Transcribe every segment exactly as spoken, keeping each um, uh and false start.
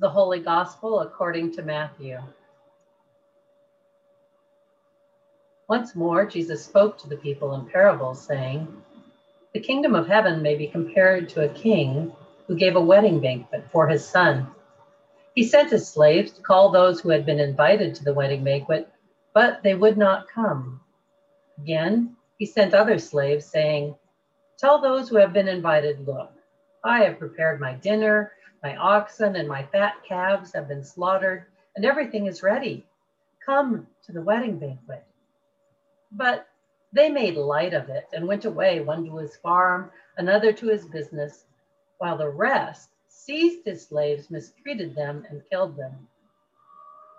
the Holy Gospel according to Matthew. Once more, Jesus spoke to the people in parables, saying, "The kingdom of heaven may be compared to a king who gave a wedding banquet for his son. He sent his slaves to call those who had been invited to the wedding banquet, but they would not come. Again, he sent other slaves, saying, 'Tell those who have been invited, look, I have prepared my dinner, my oxen and my fat calves have been slaughtered, and everything is ready. Come to the wedding banquet.' But they made light of it and went away, one to his farm, another to his business, while the rest seized his slaves, mistreated them, and killed them.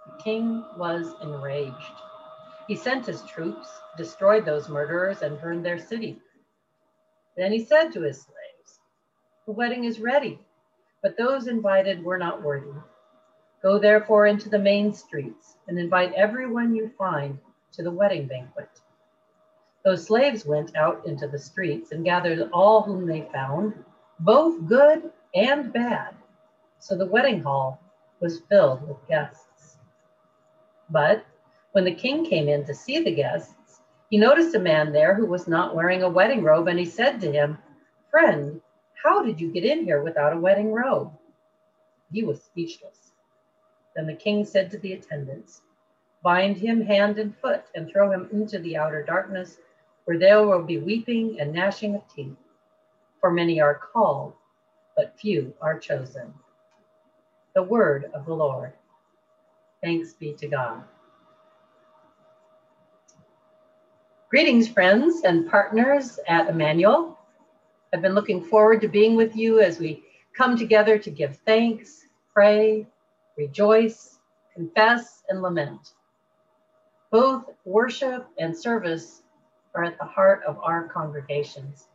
The king was enraged. He sent his troops, destroyed those murderers, and burned their city. Then he said to his slaves, 'The wedding is ready, but those invited were not worthy. Go therefore into the main streets and invite everyone you find to the wedding banquet.' Those slaves went out into the streets and gathered all whom they found, both good and bad. So the wedding hall was filled with guests. But when the king came in to see the guests, he noticed a man there who was not wearing a wedding robe, and he said to him, 'Friend, how did you get in here without a wedding robe?' He was speechless. Then the king said to the attendants, 'Bind him hand and foot and throw him into the outer darkness, where there will be weeping and gnashing of teeth. For many are called, but few are chosen.'" The word of the Lord. Thanks be to God. Greetings, friends and partners at Emmanuel. I've been looking forward to being with you as we come together to give thanks, pray, rejoice, confess, and lament. Both worship and service are at the heart of our congregations.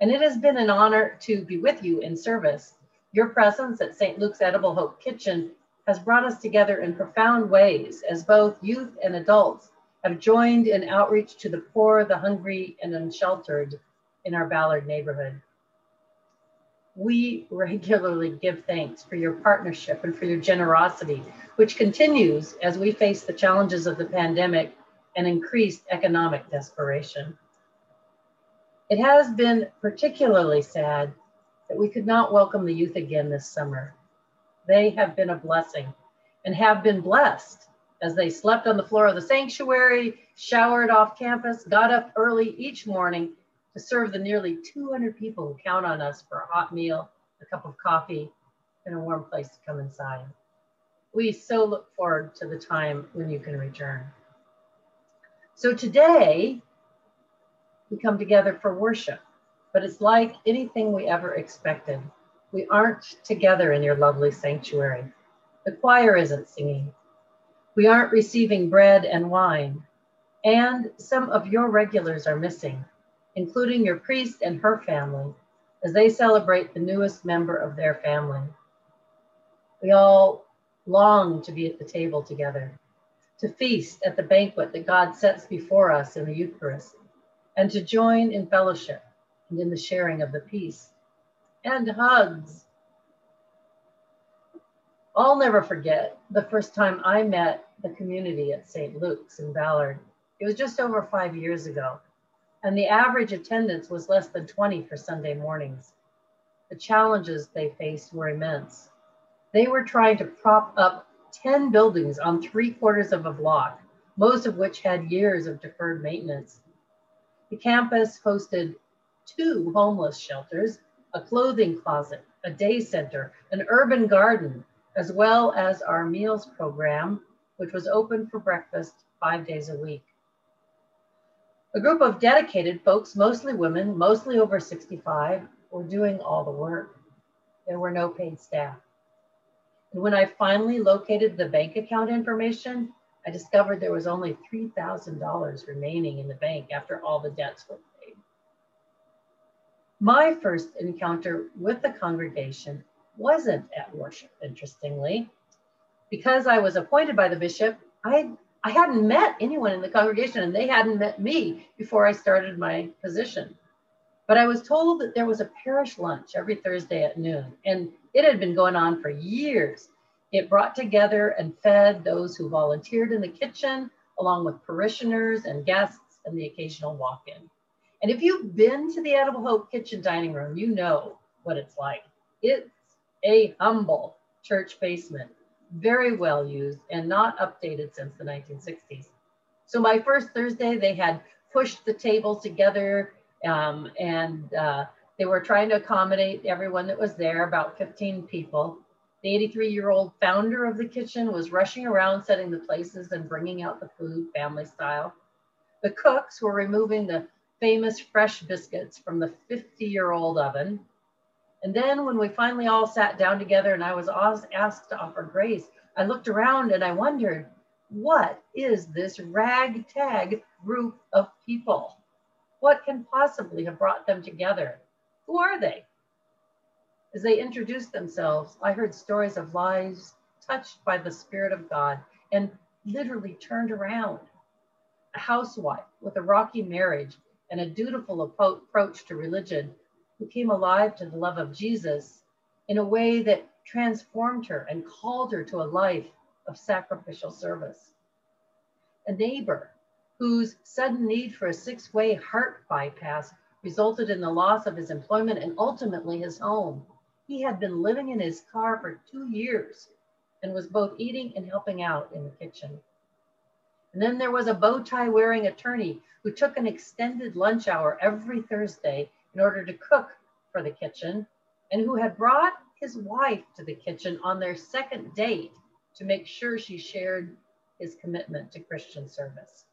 And it has been an honor to be with you in service. Your presence at Saint Luke's Edible Hope Kitchen has brought us together in profound ways, as both youth and adults have joined in outreach to the poor, the hungry, and unsheltered in our Ballard neighborhood. We regularly give thanks for your partnership and for your generosity, which continues as we face the challenges of the pandemic and increased economic desperation. It has been particularly sad that we could not welcome the youth again this summer. They have been a blessing and have been blessed as they slept on the floor of the sanctuary, showered off campus, got up early each morning to serve the nearly two hundred people who count on us for a hot meal, a cup of coffee, and a warm place to come inside. We so look forward to the time when you can return. So today, we come together for worship, but it's like anything we ever expected. We aren't together in your lovely sanctuary. The choir isn't singing. We aren't receiving bread and wine, and some of your regulars are missing, including your priest and her family, as they celebrate the newest member of their family. We all long to be at the table together, to feast at the banquet that God sets before us in the Eucharist, and to join in fellowship and in the sharing of the peace and hugs. I'll never forget the first time I met the community at Saint Luke's in Ballard. It was just over five years ago, and the average attendance was less than twenty for Sunday mornings. The challenges they faced were immense. They were trying to prop up ten buildings on three quarters of a block, most of which had years of deferred maintenance. The campus hosted two homeless shelters, a clothing closet, a day center, an urban garden, as well as our meals program, which was open for breakfast five days a week. A group of dedicated folks, mostly women, mostly over sixty-five, were doing all the work. There were no paid staff. And when I finally located the bank account information, I discovered there was only three thousand dollars remaining in the bank after all the debts were paid. My first encounter with the congregation wasn't at worship, interestingly. Because I was appointed by the bishop, I I hadn't met anyone in the congregation, and they hadn't met me before I started my position. But I was told that there was a parish lunch every Thursday at noon, and It had been going on for years. It brought together and fed those who volunteered in the kitchen, along with parishioners and guests and the occasional walk-in. And if you've been to the Edible Hope Kitchen dining room, you know what it's like. It's a humble church basement, very well used and not updated since the nineteen sixties. So my first Thursday, they had pushed the tables together um, and uh, they were trying to accommodate everyone that was there, about fifteen people. The eighty-three-year-old founder of the kitchen was rushing around setting the places and bringing out the food family style. The cooks were removing the famous fresh biscuits from the fifty-year-old oven. And then when we finally all sat down together and I was asked to offer grace, I looked around and I wondered, what is this ragtag group of people? What can possibly have brought them together? Who are they? As they introduced themselves, I heard stories of lives touched by the Spirit of God and literally turned around. A housewife with a rocky marriage and a dutiful approach to religion who came alive to the love of Jesus in a way that transformed her and called her to a life of sacrificial service. A neighbor whose sudden need for a six-way heart bypass resulted in the loss of his employment and ultimately his home. He had been living in his car for two years and was both eating and helping out in the kitchen. And then there was a bow tie wearing attorney who took an extended lunch hour every Thursday in order to cook for the kitchen and who had brought his wife to the kitchen on their second date to make sure she shared his commitment to Christian service.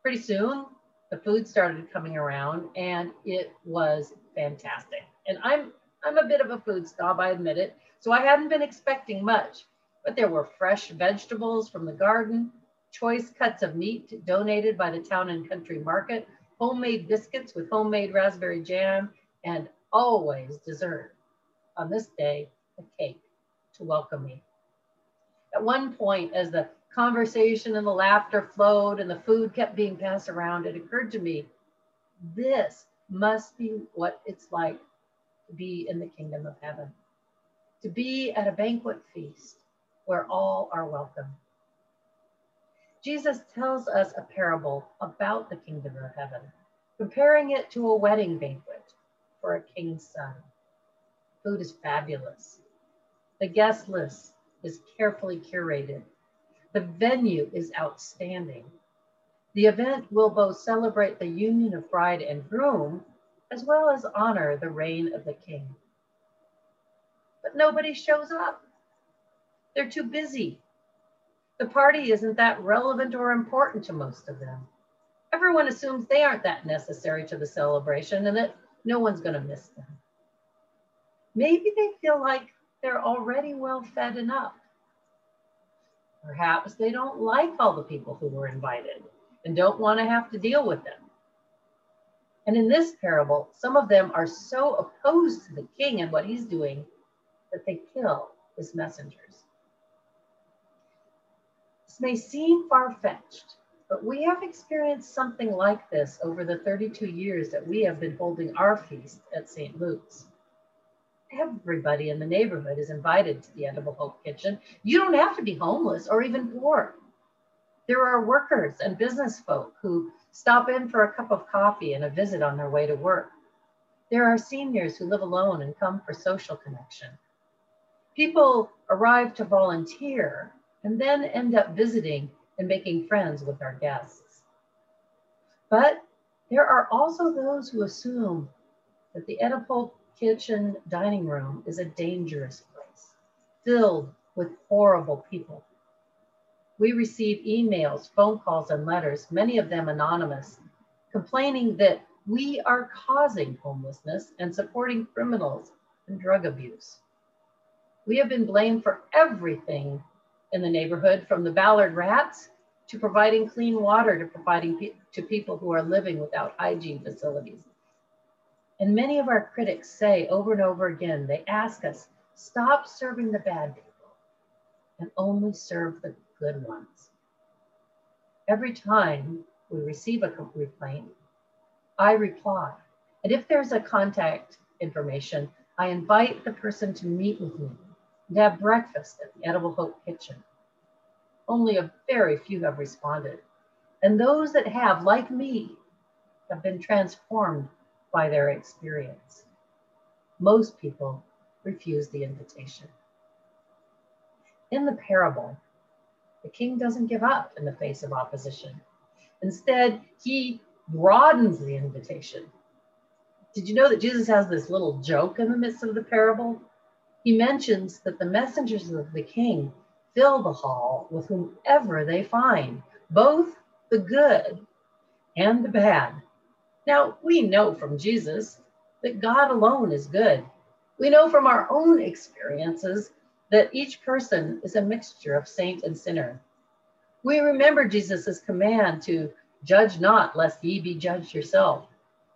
Pretty soon, the food started coming around and it was fantastic. And I'm, I'm a bit of a food snob, I admit it, so I hadn't been expecting much, but there were fresh vegetables from the garden, choice cuts of meat donated by the town and country market, homemade biscuits with homemade raspberry jam, and always dessert. On this day, a cake to welcome me. At one point, as the conversation and the laughter flowed and the food kept being passed around, it occurred to me, this must be what it's like to be in the kingdom of heaven, to be at a banquet feast where all are welcome. Jesus tells us a parable about the kingdom of heaven, comparing it to a wedding banquet for a king's son. Food is fabulous. The guest list is carefully curated. The venue is outstanding. The event will both celebrate the union of bride and groom, as well as honor the reign of the king. But nobody shows up. They're too busy. The party isn't that relevant or important to most of them. Everyone assumes they aren't that necessary to the celebration and that no one's going to miss them. Maybe they feel like they're already well fed enough. Perhaps they don't like all the people who were invited and don't want to have to deal with them. And in this parable, some of them are so opposed to the king and what he's doing that they kill his messengers. This may seem far-fetched, but we have experienced something like this over the thirty-two years that we have been holding our feast at Saint Luke's. Everybody in the neighborhood is invited to the Edible Hope Kitchen. You don't have to be homeless or even poor. There are workers and business folk who stop in for a cup of coffee and a visit on their way to work. There are seniors who live alone and come for social connection. People arrive to volunteer and then end up visiting and making friends with our guests. But there are also those who assume that the Edible Kitchen dining room is a dangerous place, filled with horrible people. We receive emails, phone calls, and letters, many of them anonymous, complaining that we are causing homelessness and supporting criminals and drug abuse. We have been blamed for everything in the neighborhood, from the Ballard rats to providing clean water to providing pe to people who are living without hygiene facilities. And many of our critics say over and over again, they ask us, stop serving the bad people and only serve the good ones. Every time we receive a complaint, I reply. And if there's a contact information, I invite the person to meet with me and have breakfast at the Edible Hope Kitchen. Only a very few have responded, and those that have, like me, have been transformed by their experience. Most people refuse the invitation. In the parable, the king doesn't give up in the face of opposition. Instead, he broadens the invitation. Did you know that Jesus has this little joke in the midst of the parable? He mentions that the messengers of the king fill the hall with whomever they find, both the good and the bad. Now, we know from Jesus that God alone is good. We know from our own experiences that each person is a mixture of saint and sinner. We remember Jesus's command to judge not, lest ye be judged yourself.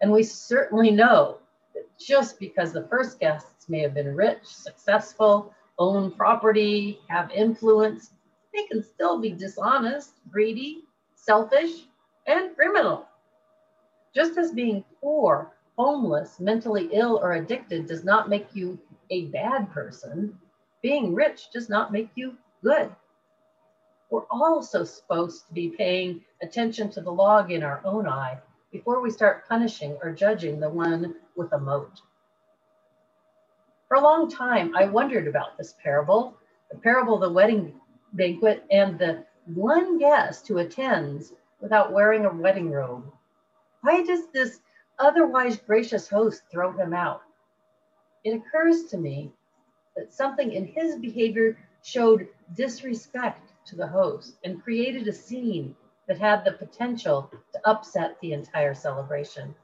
And we certainly know that just because the first guests may have been rich, successful, own property, have influence, they can still be dishonest, greedy, selfish, and criminal. Just as being poor, homeless, mentally ill, or addicted does not make you a bad person, being rich does not make you good. We're also supposed to be paying attention to the log in our own eye before we start punishing or judging the one with a mote. For a long time, I wondered about this parable, the parable of the wedding banquet and the one guest who attends without wearing a wedding robe. Why does this otherwise gracious host throw him out? It occurs to me that something in his behavior showed disrespect to the host and created a scene that had the potential to upset the entire celebration.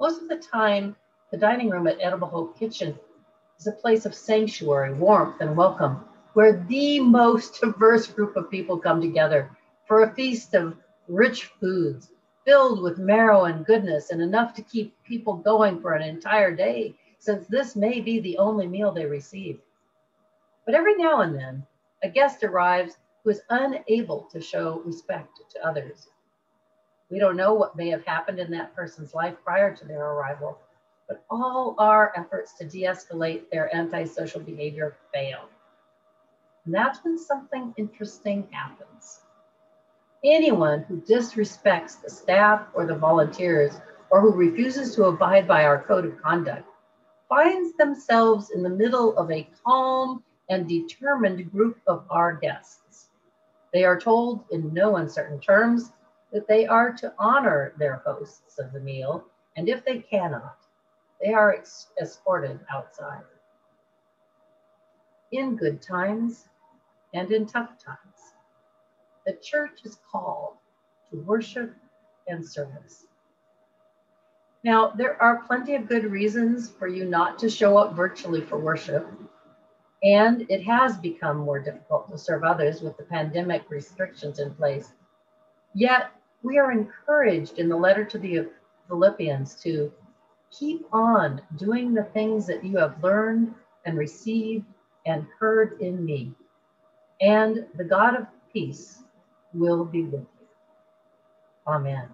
Most of the time, the dining room at Edible Hope Kitchen is a place of sanctuary, warmth, and welcome, where the most diverse group of people come together for a feast of rich foods, filled with marrow and goodness, and enough to keep people going for an entire day, since this may be the only meal they receive. But every now and then, a guest arrives who is unable to show respect to others. We don't know what may have happened in that person's life prior to their arrival, but all our efforts to de-escalate their antisocial behavior fail. And that's when something interesting happens. Anyone who disrespects the staff or the volunteers, or who refuses to abide by our code of conduct, finds themselves in the middle of a calm and determined group of our guests. They are told in no uncertain terms that they are to honor their hosts of the meal, and if they cannot, they are ex- escorted outside. In good times and in tough times, the church is called to worship and service. Now, there are plenty of good reasons for you not to show up virtually for worship. And it has become more difficult to serve others with the pandemic restrictions in place. Yet, we are encouraged in the letter to the Philippians to keep on doing the things that you have learned and received and heard in me, and the God of peace will be with you. Amen.